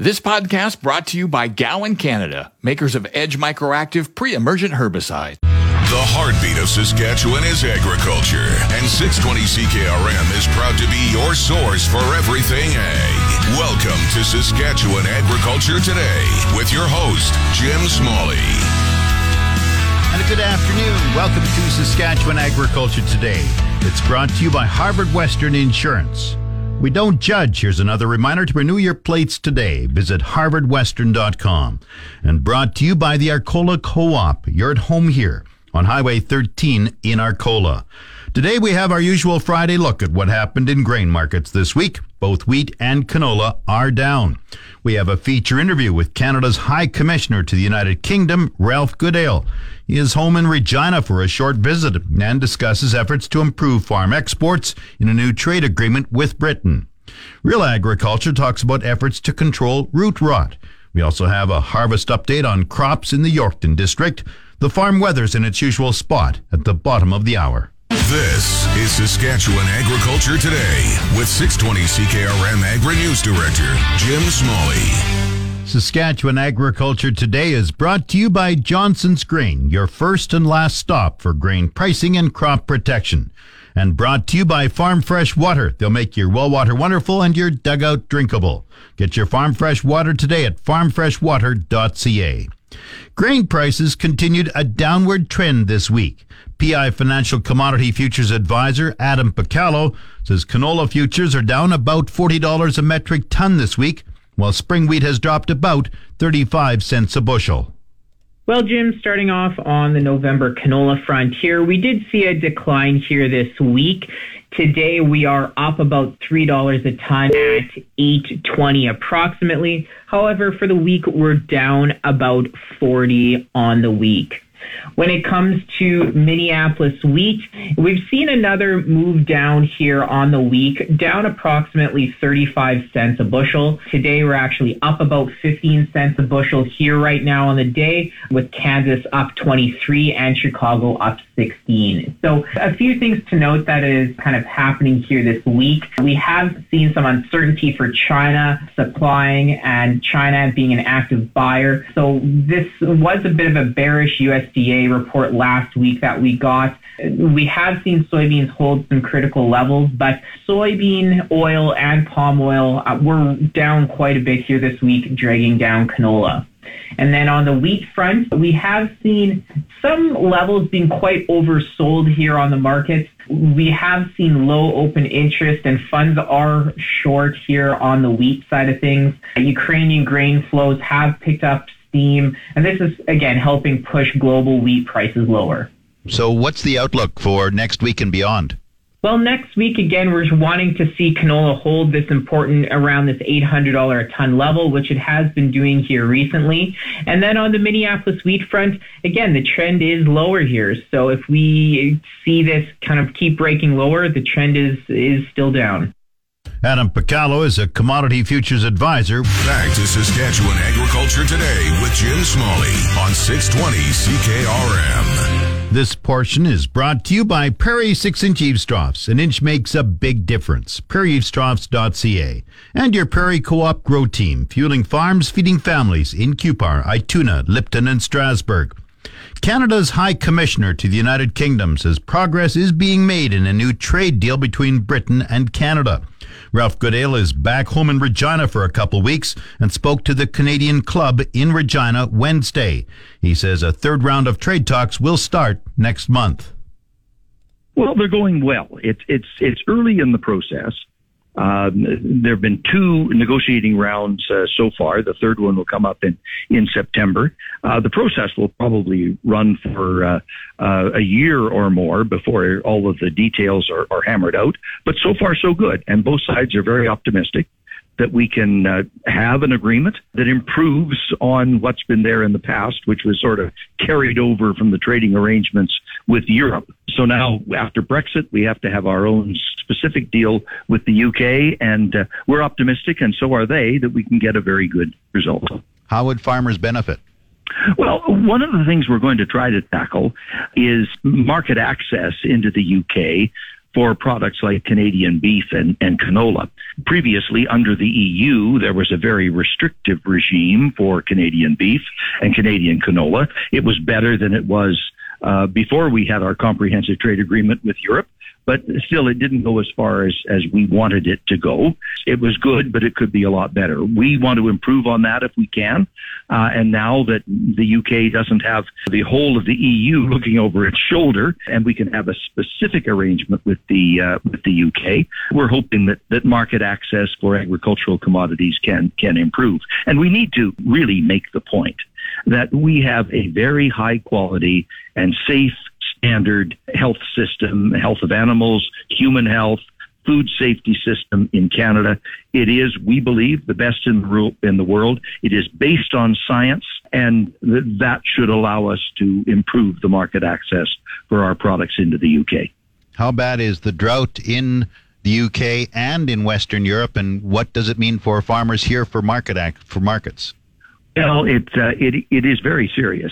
This podcast brought to you by Gowan Canada, makers of Edge Microactive pre-emergent herbicide. The heartbeat of Saskatchewan is agriculture, and 620 CKRM is proud to be your source for everything ag. Welcome to Saskatchewan Agriculture Today with your host, Jim Smalley. And a good afternoon. Welcome to Saskatchewan Agriculture Today. It's brought to you by Harvard Western Insurance. We don't judge. Here's another reminder to renew your plates today. Visit harvardwestern.com. And brought to you by the Arcola Co-op. You're at home here on Highway 13 in Arcola. Today we have our usual Friday look at what happened in grain markets this week. Both wheat and canola are down. We have a feature interview with Canada's High Commissioner to the United Kingdom, Ralph Goodale. He is home in Regina for a short visit and discusses efforts to improve farm exports in a new trade agreement with Britain. Real Agriculture talks about efforts to control root rot. We also have a harvest update on crops in the Yorkton district. The farm weather's in its usual spot at the bottom of the hour. This is Saskatchewan Agriculture Today with 620 CKRM Agri-News Director Jim Smalley. Saskatchewan Agriculture Today is brought to you by Johnson's Grain, your first and last stop for grain pricing and crop protection. And brought to you by Farm Fresh Water. They'll make your well water wonderful and your dugout drinkable. Get your Farm Fresh Water today at farmfreshwater.ca. Grain prices continued a downward trend this week. PI Financial Commodity Futures Advisor Adam Pikulo says canola futures are down about $40 a metric ton this week, while spring wheat has dropped about 35 cents a bushel. Well, Jim, starting off on the November canola frontier, we did see a decline here this week. Today, we are up about $3 a ton at $8.20 approximately. However, for the week, we're down about $40 on the week. When it comes to Minneapolis wheat, we've seen another move down here on the week, down approximately 35 cents a bushel. Today, we're actually up about 15 cents a bushel here right now on the day, with Kansas up 23 and Chicago up 16. So a few things to note that is kind of happening here this week. We have seen some uncertainty for China supplying and China being an active buyer. So this was a bit of a bearish USDA report last week that we got. We have seen soybeans hold some critical levels, but soybean oil and palm oil were down quite a bit here this week, dragging down canola. And then on the wheat front, we have seen some levels being quite oversold here on the markets. We have seen low open interest and funds are short here on the wheat side of things. Ukrainian grain flows have picked up steam, and this is, again, helping push global wheat prices lower. So what's the outlook for next week and beyond? Well, next week, again, we're wanting to see canola hold this important around this $800 a ton level, which it has been doing here recently. And then on the Minneapolis wheat front, again, the trend is lower here. So if we see this kind of keep breaking lower, the trend is still down. Adam Pikulo is a commodity futures advisor. Back to Saskatchewan Agriculture Today with Jim Smalley on 620 CKRM. This portion is brought to you by Prairie 6-inch Eavestroughs. An inch makes a big difference. PrairieEavestroughs.ca. And your Prairie Co-op Grow Team, fueling farms, feeding families in Cupar, Ituna, Lipton, and Strasbourg. Canada's High Commissioner to the United Kingdom says progress is being made in a new trade deal between Britain and Canada. Ralph Goodale is back home in Regina for a couple weeks and spoke to the Canadian Club in Regina Wednesday. He says a third round of trade talks will start next month. Well, they're going well. It's early in the process. There have been two negotiating rounds so far. The third one will come up in September. The process will probably run for a year or more before all of the details are hammered out. But so far, so good. And both sides are very optimistic that we can have an agreement that improves on what's been there in the past, which was sort of carried over from the trading arrangements with Europe. So now, after Brexit, we have to have our own specific deal with the UK, and we're optimistic, and so are they, that we can get a very good result. How would farmers benefit? Well, one of the things we're going to try to tackle is market access into the UK for products like Canadian beef and canola. Previously, under the EU, there was a very restrictive regime for Canadian beef and Canadian canola. It was better than it was before we had our comprehensive trade agreement with Europe, but still it didn't go as far as we wanted it to go. It was good, but it could be a lot better. We want to improve on that if we can. And now that the UK doesn't have the whole of the EU looking over its shoulder, and we can have a specific arrangement with the UK, we're hoping that market access for agricultural commodities can improve. And we need to really make the point that we have a very high quality and safe standard health system, health of animals, human health, food safety system in Canada. It is, we believe, the best in the world. It is based on science, and that should allow us to improve the market access for our products into the UK. How bad is the drought in the UK and in Western Europe, and what does it mean for farmers here for markets? Well, it is very serious.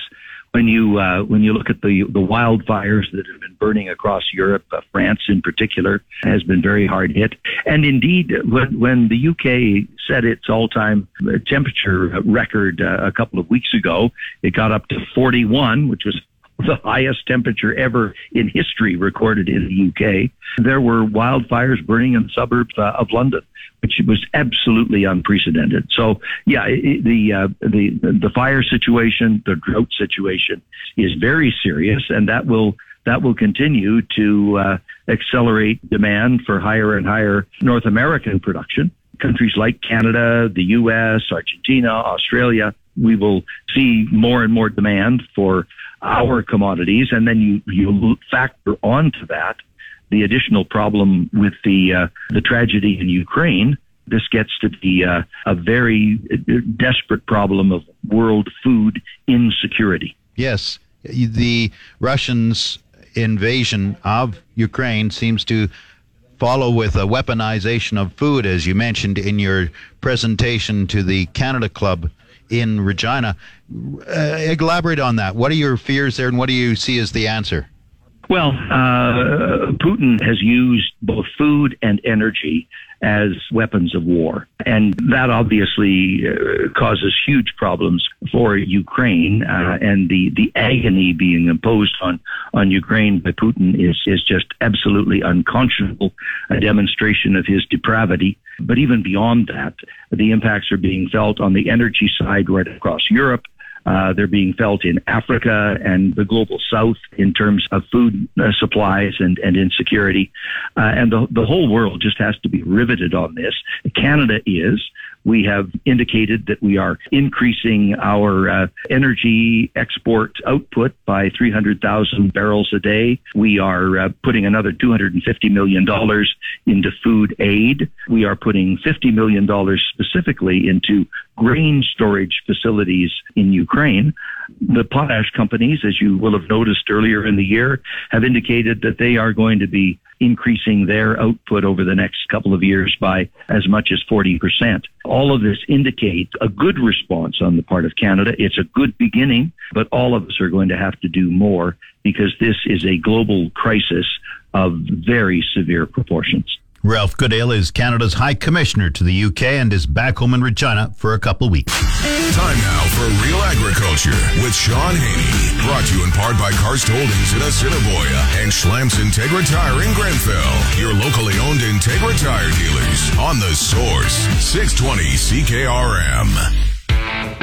When you look at the wildfires that have been burning across Europe, France in particular has been very hard hit. And indeed, when the UK set its all-time temperature record a couple of weeks ago, it got up to 41, which was the highest temperature ever in history recorded in the UK. There were wildfires burning in the suburbs of London, which was absolutely unprecedented. So, yeah, the fire situation, the drought situation is very serious, and that will continue to accelerate demand for higher and higher North American production. Countries like Canada, the U.S., Argentina, Australia, we will see more and more demand for our commodities, and then you factor onto that the additional problem with the tragedy in Ukraine. This gets to be a very desperate problem of world food insecurity. Yes, the Russians' invasion of Ukraine seems to follow with a weaponization of food, as you mentioned in your presentation to the Canada Club in Regina. Elaborate on that. What are your fears there, and what do you see as the answer? Well, Putin has used both food and energy as weapons of war, and that obviously causes huge problems for Ukraine, and the agony being imposed on Ukraine by Putin is just absolutely unconscionable, a demonstration of his depravity. But even beyond that, the impacts are being felt on the energy side right across Europe. They're being felt in Africa and the global south in terms of food supplies and insecurity. And the whole world just has to be riveted on this. Canada is. We have indicated that we are increasing our energy export output by 300,000 barrels a day. We are putting another $250 million into food aid. We are putting $50 million specifically into grain storage facilities in Ukraine. The potash companies, as you will have noticed earlier in the year, have indicated that they are going to be increasing their output over the next couple of years by as much as 40%. All of this indicates a good response on the part of Canada. It's a good beginning, but all of us are going to have to do more because this is a global crisis of very severe proportions. Ralph Goodale is Canada's High Commissioner to the UK and is back home in Regina for a couple weeks. Time now for Real Agriculture with Sean Haney. Brought to you in part by Karst Holdings in Assiniboia and Schlamp's Integra Tire in Grenfell. Your locally owned Integra Tire dealers on The Source, 620 CKRM.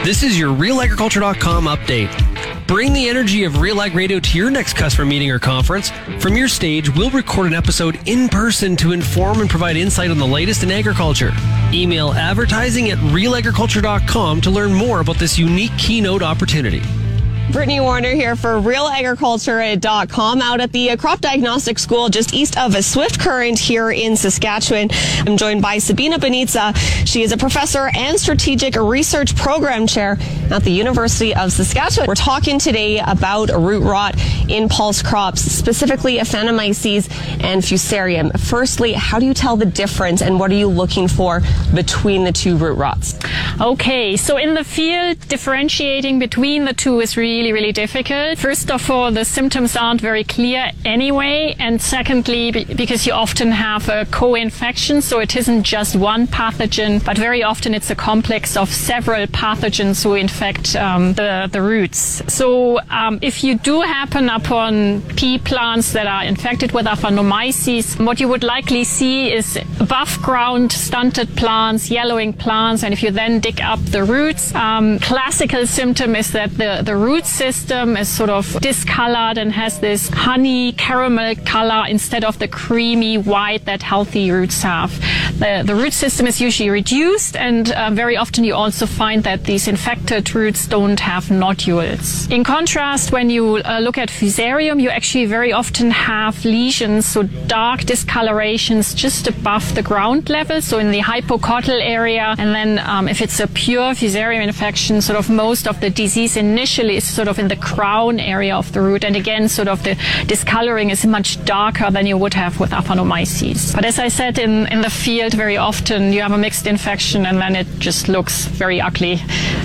This is your RealAgriculture.com update. Bring the energy of RealAg Radio to your next customer meeting or conference. From your stage, we'll record an episode in person to inform and provide insight on the latest in agriculture. Email advertising at realagriculture.com to learn more about this unique keynote opportunity. Brittany Warner here for RealAgriculture.com out at the Crop Diagnostic School just east of Swift Current here in Saskatchewan. I'm joined by Sabina Benitza. She is a professor and strategic research program chair at the University of Saskatchewan. We're talking today about root rot in pulse crops, specifically Aphanomyces and Fusarium. Firstly, how do you tell the difference and what are you looking for between the two root rots? Okay, so in the field, differentiating between the two is really difficult. First of all, the symptoms aren't very clear anyway, and secondly, because you often have a co-infection, so it isn't just one pathogen, but very often it's a complex of several pathogens who infect the roots. So if you do happen upon pea plants that are infected with Aphanomyces, what you would likely see is above ground stunted plants, yellowing plants, and if you then dig up the roots, classical symptom is that the root system is sort of discolored and has this honey caramel color instead of the creamy white that healthy roots have. The root system is usually reduced, and very often you also find that these infected roots don't have nodules. In contrast, when you look at Fusarium, you actually very often have lesions, so dark discolorations just above the ground level, so in the hypocotyl area. And then if it's a pure Fusarium infection, sort of most of the disease initially is sort of in the crown area of the root, and again sort of the discoloring is much darker than you would have with Aphanomyces. But as I said, in the field very often you have a mixed infection and then it just looks very ugly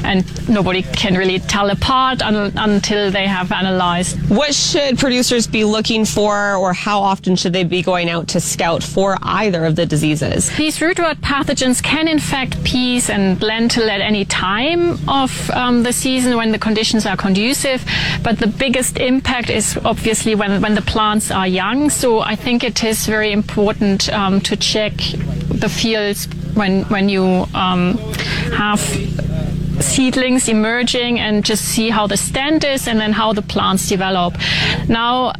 and nobody can really tell apart until they have analyzed. What should producers be looking for, or how often should they be going out to scout for either of the diseases? These root rot pathogens can infect peas and lentil at any time of the season when the conditions are conducive, but the biggest impact is obviously when the plants are young. So I think it is very important to check the fields when you have seedlings emerging and just see how the stand is and then how the plants develop. Now,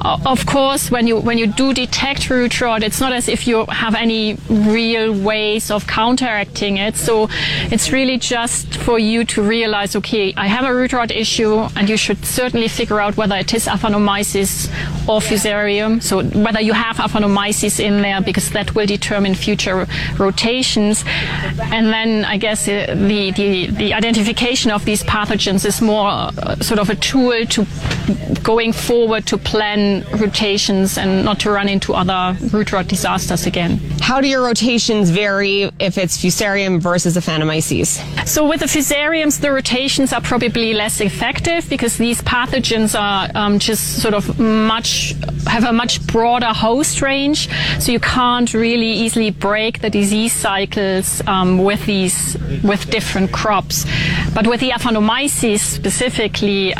of course, when you do detect root rot, it's not as if you have any real ways of counteracting it. So it's really just for you to realize, okay, I have a root rot issue, and you should certainly figure out whether it is Aphanomyces or Fusarium. So whether you have Aphanomyces in there, because that will determine future rotations. And then I guess the identification of these pathogens is more sort of a tool to going forward to plan rotations and not to run into other root rot disasters again. How do your rotations vary if it's Fusarium versus Aphanomyces? So with the Fusariums, the rotations are probably less effective because these pathogens are just sort of have a much broader host range, so you can't really easily break the disease cycles with different crops. But with the Aphanomyces specifically,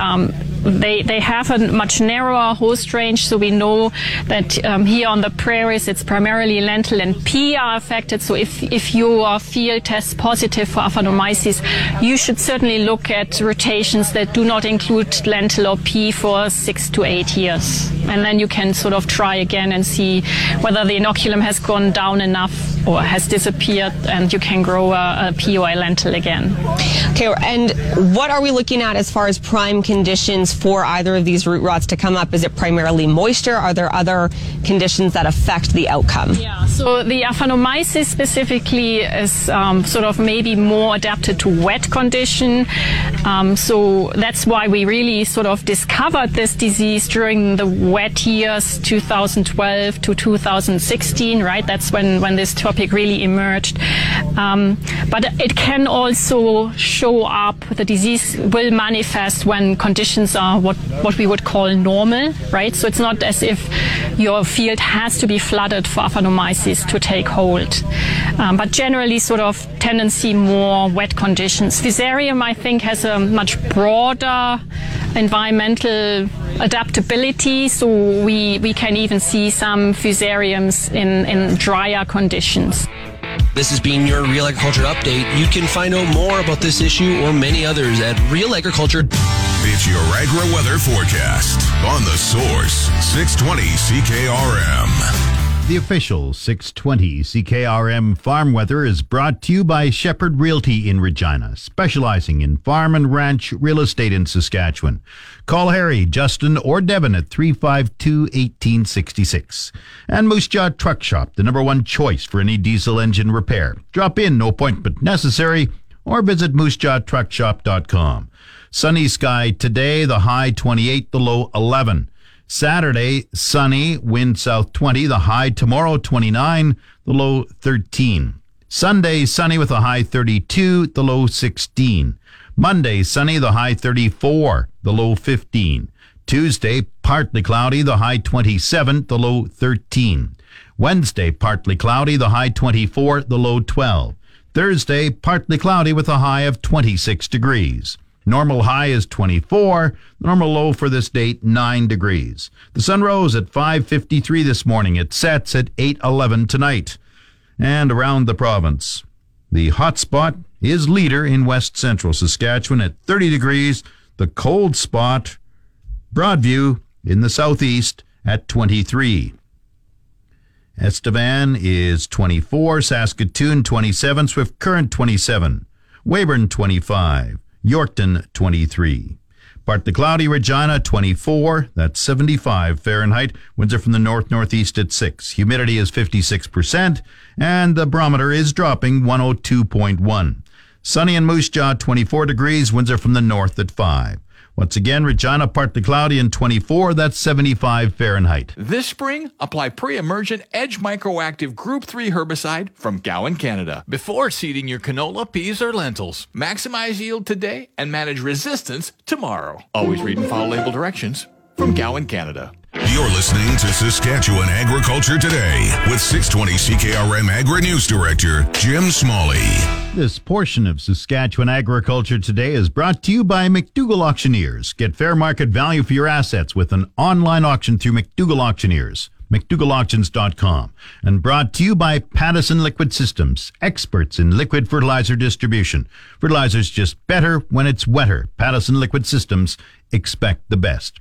They have a much narrower host range, so we know that here on the prairies it's primarily lentil and pea are affected. So if your field tests positive for Aphanomyces, you should certainly look at rotations that do not include lentil or pea for 6 to 8 years. And then you can sort of try again and see whether the inoculum has gone down enough or has disappeared, and you can grow a pea or a lentil again. Okay, and what are we looking at as far as prime conditions for either of these root rots to come up? Is it primarily moisture? Are there other conditions that affect the outcome? Yeah, so the Aphanomyces specifically is sort of maybe more adapted to wet condition. So that's why we really sort of discovered this disease during the wet years 2012 to 2016, right? That's when this topic really emerged. But it can also show up, the disease will manifest when conditions are what we would call normal, right? So it's not as if your field has to be flooded for Aphanomyces to take hold. But generally sort of tendency more wet conditions. Fusarium, I think, has a much broader environmental adaptability, so we can even see some Fusariums in drier conditions. This has been your Real Agriculture Update. You can find out more about this issue or many others at Real Agriculture. It's your agri weather forecast on The Source, 620 CKRM. The official 620 CKRM farm weather is brought to you by Shepherd Realty in Regina, specializing in farm and ranch real estate in Saskatchewan. Call Harry, Justin, or Devin at 352-1866. And Moose Jaw Truck Shop, the number one choice for any diesel engine repair. Drop in, no appointment necessary, or visit moosejawtruckshop.com. Sunny sky today, the high 28, the low 11. Saturday, sunny, wind south 20, the high tomorrow 29, the low 13. Sunday, sunny with a high 32, the low 16. Monday, sunny, the high 34, the low 15. Tuesday, partly cloudy, the high 27, the low 13. Wednesday, partly cloudy, the high 24, the low 12. Thursday, partly cloudy with a high of 26 degrees. Normal high is 24. The normal low for this date, 9 degrees. The sun rose at 5:53 this morning. It sets at 8:11 tonight. And around the province, the hot spot is Leader in west central Saskatchewan at 30 degrees. The cold spot, Broadview in the southeast at 23. Estevan is 24. Saskatoon 27. Swift Current 27. Weyburn 25. Yorkton, 23. Partly cloudy, Regina, 24. That's 75 Fahrenheit. Winds are from the north-northeast at 6. Humidity is 56%, and the barometer is dropping 102.1. Sunny in Moose Jaw, 24 degrees. Winds are from the north at 5. Once again, Regina, partly cloudy and 24, that's 75 Fahrenheit. This spring, apply pre-emergent Edge Microactive Group 3 herbicide from Gowan Canada before seeding your canola, peas, or lentils. Maximize yield today and manage resistance tomorrow. Always read and follow label directions from Gowan Canada. You're listening to Saskatchewan Agriculture Today with 620 CKRM Agri-News Director Jim Smalley. This portion of Saskatchewan Agriculture Today is brought to you by McDougall Auctioneers. Get fair market value for your assets with an online auction through McDougall Auctioneers, McDougallAuctions.com. And brought to you by Patterson Liquid Systems, experts in liquid fertilizer distribution. Fertilizer's just better when it's wetter. Patterson Liquid Systems, expect the best.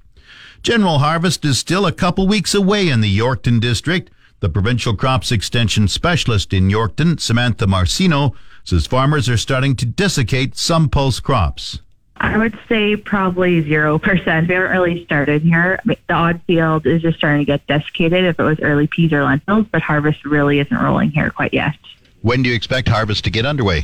General harvest is still a couple weeks away in the Yorkton district. The provincial crops extension specialist in Yorkton, Samantha Marcino, says farmers are starting to desiccate some pulse crops. I would say probably 0%. We haven't really started here. The odd field is just starting to get desiccated if it was early peas or lentils, but harvest really isn't rolling here quite yet. When do you expect harvest to get underway?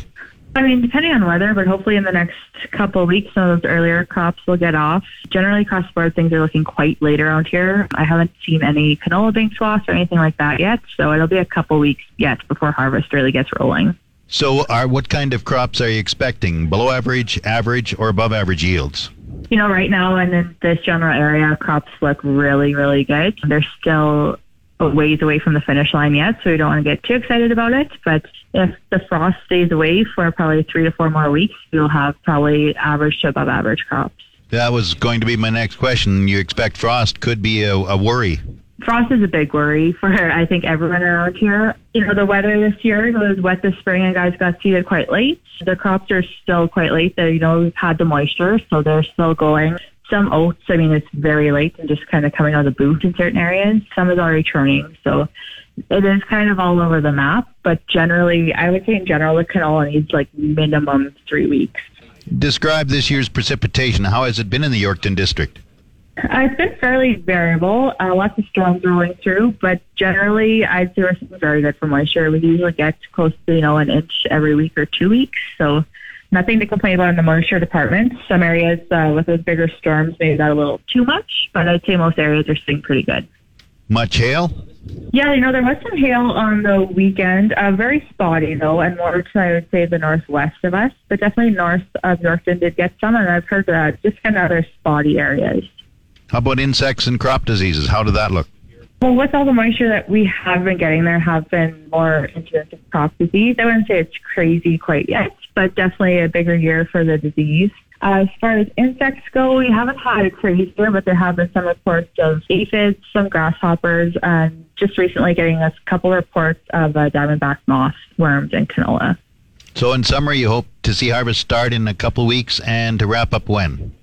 I mean, depending on weather, but hopefully in the next couple of weeks, some of those earlier crops will get off. Generally, across the board, things are looking quite late around here. I haven't seen any canola being swaths or anything like that yet, so it'll be a couple weeks yet before harvest really gets rolling. So what kind of crops are you expecting? Below average, average, or above average yields? You know, right now in this general area, crops look really, really good. They're still a ways away from the finish line yet, so we don't want to get too excited about it. But if the frost stays away for probably 3 to 4 more weeks, we'll have probably average to above average crops. That was going to be my next question. You expect frost could be a worry. Frost is a big worry for, I think, everyone around here. You know, the weather this year, it was wet this spring and guys got seeded quite late. The crops are still quite late. They, you know, we've had the moisture, so they're still going. Some oats, I mean, it's very late and just kind of coming out of the boot in certain areas. Some is already turning, so it is kind of all over the map. But generally, I would say in general, the canola needs like minimum 3 weeks. Describe this year's precipitation. How has it been in the Yorkton district? It's been fairly variable. Lots of storms rolling through, but generally, I'd say we're very good for moisture. We usually get close to, you know, an inch every week or 2 weeks, so nothing to complain about in the moisture department. Some areas with those bigger storms maybe got a little too much, but I'd say most areas are staying pretty good. Much hail? Yeah, you know, there was some hail on the weekend. Very spotty, though, and more to, I would say, the northwest of us, but definitely north of Yorkton did get some, and I've heard that just kind of other spotty areas. How about insects and crop diseases? How did that look? Well, with all the moisture that we have been getting, there have been more incidents of crop disease. I wouldn't say it's crazy quite yet, but definitely a bigger year for the disease. As far as insects go, we haven't had a crazy year, but there have been some reports of aphids, some grasshoppers, and just recently getting us a couple reports of diamondback moth, worms, and canola. So in summary, you hope to see harvest start in a couple weeks and to wrap up when?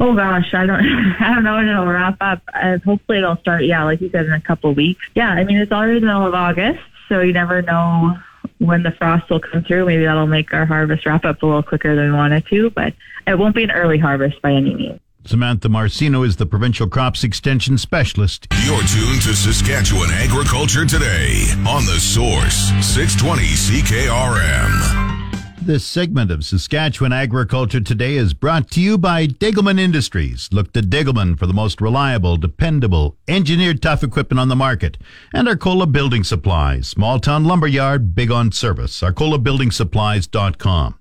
Oh gosh, I don't know when it'll wrap up. Hopefully it'll start, like you said, in a couple weeks. Yeah, I mean, it's already the middle of August, so you never know when the frost will come through. Maybe that'll make our harvest wrap up a little quicker than we want it to, but it won't be an early harvest by any means. Samantha Marcino is the Provincial Crops Extension Specialist. You're tuned to Saskatchewan Agriculture Today on The Source, 620 CKRM. This segment of Saskatchewan Agriculture Today is brought to you by Degelman Industries. Look to Degelman for the most reliable, dependable, engineered tough equipment on the market. And Arcola Building Supplies, small town lumberyard, big on service. ArcolaBuildingSupplies.com.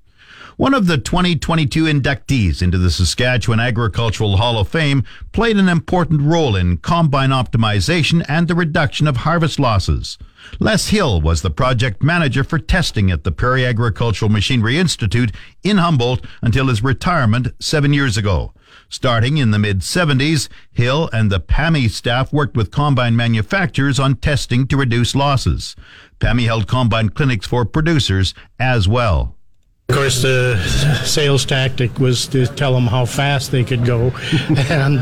One of the 2022 inductees into the Saskatchewan Agricultural Hall of Fame played an important role in combine optimization and the reduction of harvest losses. Les Hill was the project manager for testing at the Prairie Agricultural Machinery Institute in Humboldt until his retirement 7 years ago. Starting in the mid-70s, Hill and the PAMI staff worked with combine manufacturers on testing to reduce losses. PAMI held combine clinics for producers as well. Of course, the sales tactic was to tell them how fast they could go, and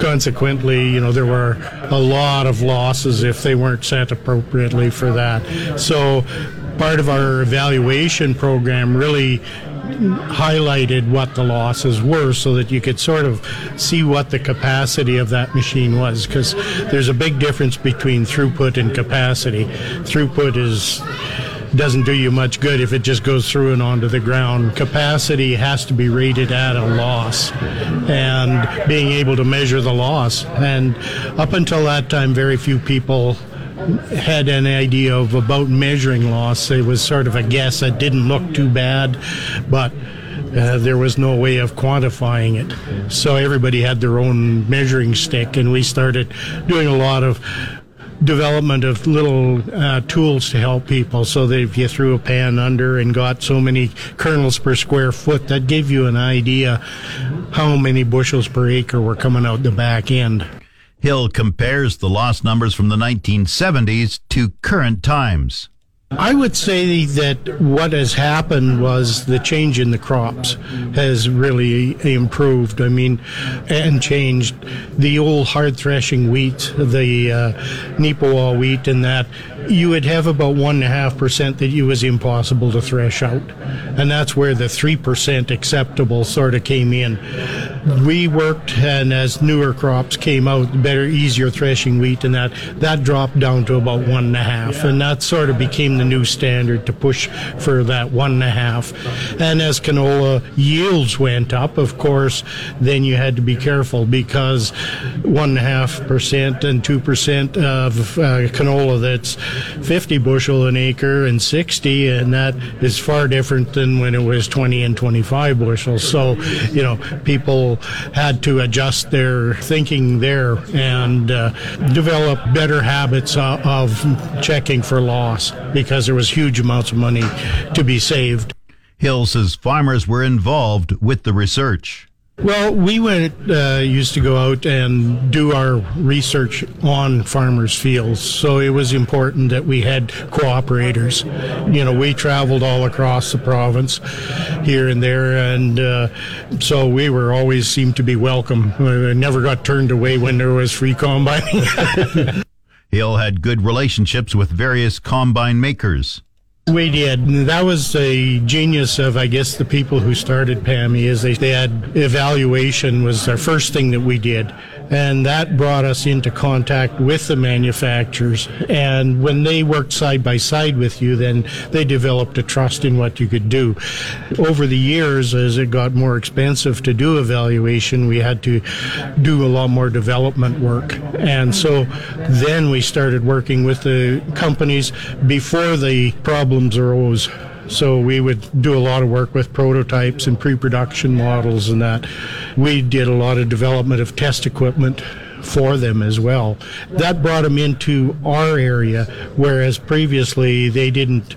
consequently, there were a lot of losses if they weren't set appropriately for that. So part of our evaluation program really highlighted what the losses were so that you could sort of see what the capacity of that machine was, because there's a big difference between throughput and capacity. Throughput doesn't do you much good if it just goes through and onto the ground. Capacity has to be rated at a loss, and being able to measure the loss. And up until that time, very few people had an idea of about measuring loss. It was sort of a guess. It didn't look too bad, but there was no way of quantifying it. So everybody had their own measuring stick, and we started doing a lot of development of little tools to help people, so that if you threw a pan under and got so many kernels per square foot, that gave you an idea how many bushels per acre were coming out the back end. Hill compares the loss numbers from the 1970s to current times. I would say that what has happened was the change in the crops has really improved, and changed. The old hard threshing wheat, the Nippewa wheat and that, you would have about 1.5% that it was impossible to thresh out. And that's where the 3% acceptable sort of came in. We worked, and as newer crops came out, better, easier threshing wheat and that dropped down to about 1.5%. And that sort of became the new standard to push for that 1.5%. And as canola yields went up, of course, then you had to be careful, because 1.5% and 2% of canola that's 50 bushel an acre and 60, and that is far different than when it was 20 and 25 bushels. So, people had to adjust their thinking there and develop better habits of checking for loss, because there was huge amounts of money to be saved. Hill says farmers were involved with the research. Well, we used to go out and do our research on farmers' fields, so it was important that we had cooperators. We traveled all across the province, here and there, and so we were always seemed to be welcome. We never got turned away when there was free combining. Hill had good relationships with various combine makers. We did. That was a genius of, I guess, the people who started PAMI, is they had evaluation was their first thing that we did. And that brought us into contact with the manufacturers. And when they worked side by side with you, then they developed a trust in what you could do. Over the years, as it got more expensive to do evaluation, we had to do a lot more development work. And so then we started working with the companies before the problems arose. So we would do a lot of work with prototypes and pre-production models and that. We did a lot of development of test equipment for them as well. That brought them into our area, whereas previously they didn't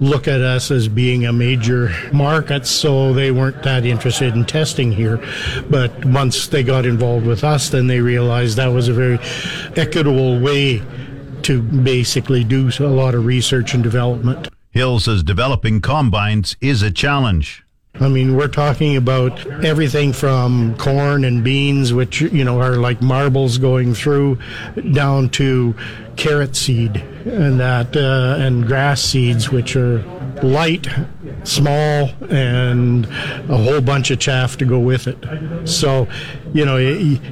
look at us as being a major market, so they weren't that interested in testing here. But once they got involved with us, then they realized that was a very equitable way to basically do a lot of research and development. Hill says developing combines is a challenge. I mean, we're talking about everything from corn and beans, which, you know, are like marbles going through, down to carrot seed and that, and grass seeds, which are light, small, and a whole bunch of chaff to go with it. So, you know,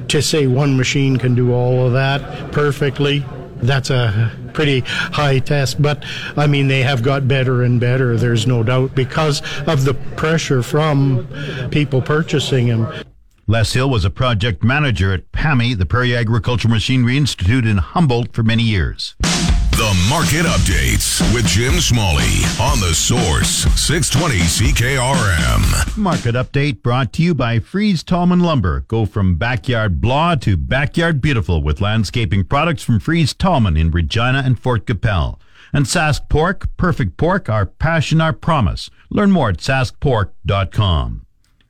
to say one machine can do all of that perfectly, that's a pretty high test. But, I mean, they have got better and better, there's no doubt, because of the pressure from people purchasing them. Les Hill was a project manager at PAMI, the Prairie Agricultural Machinery Institute in Humboldt, for many years. The Market Updates with Jim Smalley on The Source, 620 CKRM. Market Update brought to you by Freeze Tallman Lumber. Go from backyard blah to backyard beautiful with landscaping products from Freeze Tallman in Regina and Fort Capel. And Sask Pork, perfect pork, our passion, our promise. Learn more at saskpork.com.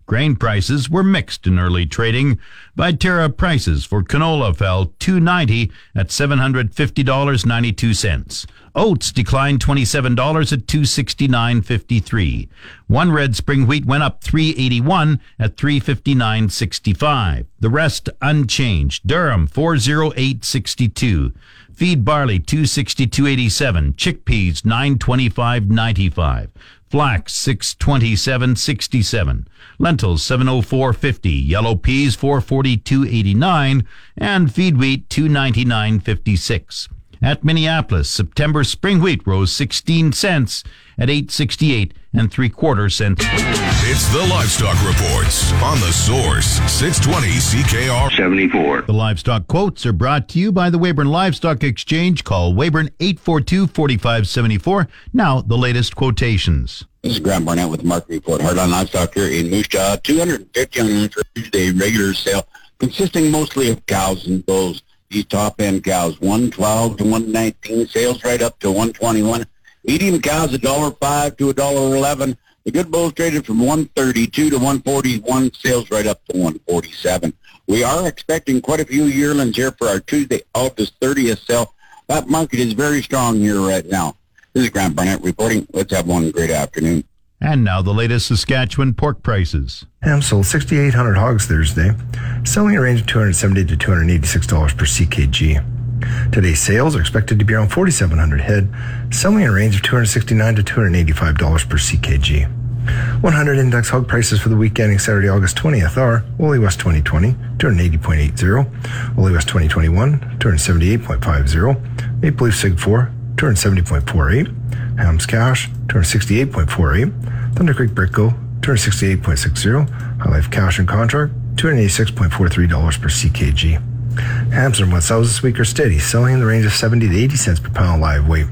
Grain prices were mixed in early trading. Viterra prices for canola fell $2.90 at $750.92. Oats declined $27 at $269.53. One red spring wheat went up $3.81 at $359.65. The rest unchanged. Durum $408.62. Feed barley $262.87. Chickpeas $925.95. Flax $627.67, lentils $704.50, yellow peas $442.89, and feed wheat $299.56. At Minneapolis, September spring wheat rose 16 cents at $8.68 3/4 cents. It's the Livestock Reports on The Source, 620 CKR 74. The livestock quotes are brought to you by the Weyburn Livestock Exchange. Call Weyburn 842-4574. Now, the latest quotations. This is Graham Barnett with the Market Report. Hard on livestock here in Moose Jaw. 250 on an intraday regular sale, consisting mostly of cows and bulls. These top-end cows, 112 to 119, sales right up to 121. Medium cows, $1.05 to $1.11. The good bulls traded from 132 to 141, sales right up to 147. We are expecting quite a few yearlings here for our Tuesday, August 30th sale. That market is very strong here right now. This is Grant Barnett reporting. Let's have one great afternoon. And now the latest Saskatchewan pork prices. Ham sold 6,800 hogs Thursday, selling a range of $270 to $286 per CKG. Today's sales are expected to be around 4,700 head, selling a range of $269 to $285 per CKG. 100 index hog prices for the week ending Saturday, August 20th are Woolley West 2020, 280.80, Woolley West 2021, 278.50, Maple Leaf Sig 4, 270.48, Hams Cash, 268.48, Thunder Creek Brickco, 268.60, High Life Cash and Contract, $286.43 per CKG. Hams and wet sows this week are steady, selling in the range of 70 to 80 cents per pound live weight.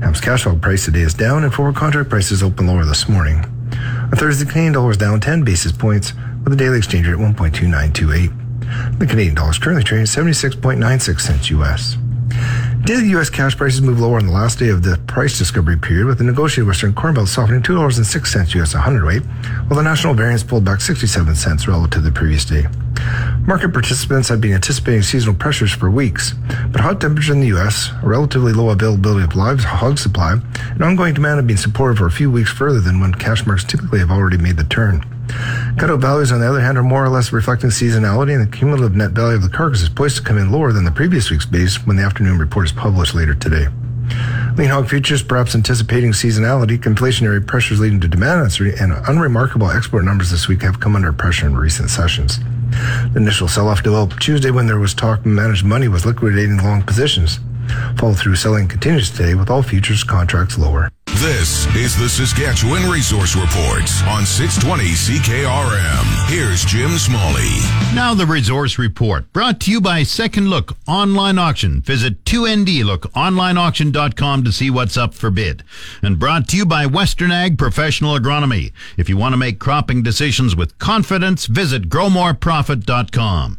Hams cash hog price today is down, and forward contract prices opened lower this morning. On Thursday, the Canadian dollar is down 10 basis points, with the daily exchange rate at 1.2928. The Canadian dollar is currently trading at 76.96 cents US. Daily U.S. cash prices move lower on the last day of the price discovery period, with the negotiated Western Corn Belt softening $2.06 U.S. a hundredweight, while the national variance pulled back 67 cents relative to the previous day. Market participants have been anticipating seasonal pressures for weeks, but hot temperatures in the U.S., a relatively low availability of live hog supply, and ongoing demand have been supportive for a few weeks further than when cash markets typically have already made the turn. Cutout values, on the other hand, are more or less reflecting seasonality, and the cumulative net value of the carcass is poised to come in lower than the previous week's base when the afternoon report is published later today. Lean hog futures, perhaps anticipating seasonality, inflationary pressures leading to demand uncertainty, and unremarkable export numbers this week have come under pressure in recent sessions. The initial sell-off developed Tuesday when there was talk managed money was liquidating long positions. Follow-through selling continues today with all futures contracts lower. This is the Saskatchewan Resource Report on 620 CKRM. Here's Jim Smalley. Now the Resource Report, brought to you by Second Look Online Auction. Visit 2ndlookonlineauction.com to see what's up for bid. And brought to you by Western Ag Professional Agronomy. If you want to make cropping decisions with confidence, visit growmoreprofit.com.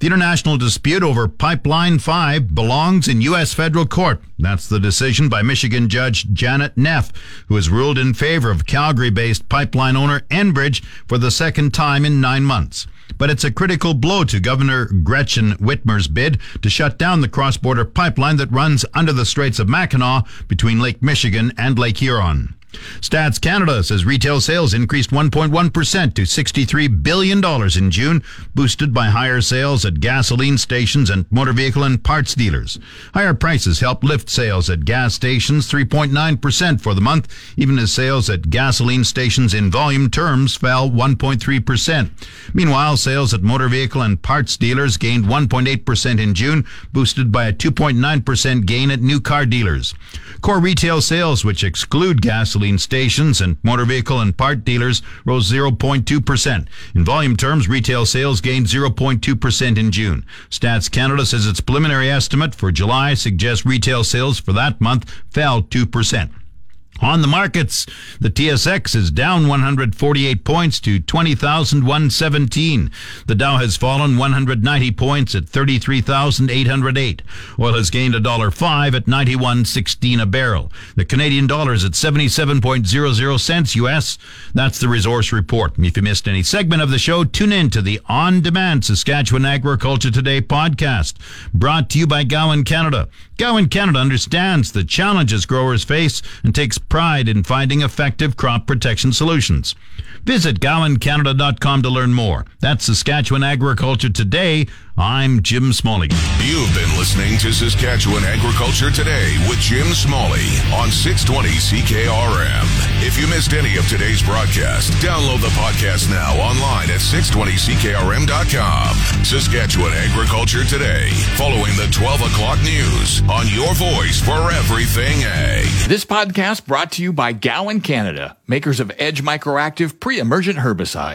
The international dispute over Pipeline 5 belongs in U.S. federal court. That's the decision by Michigan Judge Janet Neff, who has ruled in favor of Calgary-based pipeline owner Enbridge for the second time in 9 months. But it's a critical blow to Governor Gretchen Whitmer's bid to shut down the cross-border pipeline that runs under the Straits of Mackinac between Lake Michigan and Lake Huron. Stats Canada says retail sales increased 1.1% to $63 billion in June, boosted by higher sales at gasoline stations and motor vehicle and parts dealers. Higher prices helped lift sales at gas stations 3.9% for the month, even as sales at gasoline stations in volume terms fell 1.3%. Meanwhile, sales at motor vehicle and parts dealers gained 1.8% in June, boosted by a 2.9% gain at new car dealers. Core retail sales, which exclude gasoline stations and motor vehicle and part dealers, rose 0.2%. In volume terms, retail sales gained 0.2% in June. Stats Canada says its preliminary estimate for July suggests retail sales for that month fell 2%. On the markets, the TSX is down 148 points to 20,117. The Dow has fallen 190 points at 33,808. Oil has gained $1.05 at 91.16 a barrel. The Canadian dollar is at 77.00 cents US. That's the resource report. If you missed any segment of the show, tune in to the on-demand Saskatchewan Agriculture Today podcast, brought to you by Gowan Canada. Gowan Canada understands the challenges growers face and takes pride in finding effective crop protection solutions. Visit GowanCanada.com to learn more. That's Saskatchewan Agriculture Today. I'm Jim Smalley. You've been listening to Saskatchewan Agriculture Today with Jim Smalley on 620 CKRM. If you missed any of today's broadcast, download the podcast now online at 620CKRM.com. Saskatchewan Agriculture Today, following the 12 o'clock news on your voice for everything ag. This podcast brought to you by Gowan Canada, makers of Edge Microactive pre-emergent herbicide.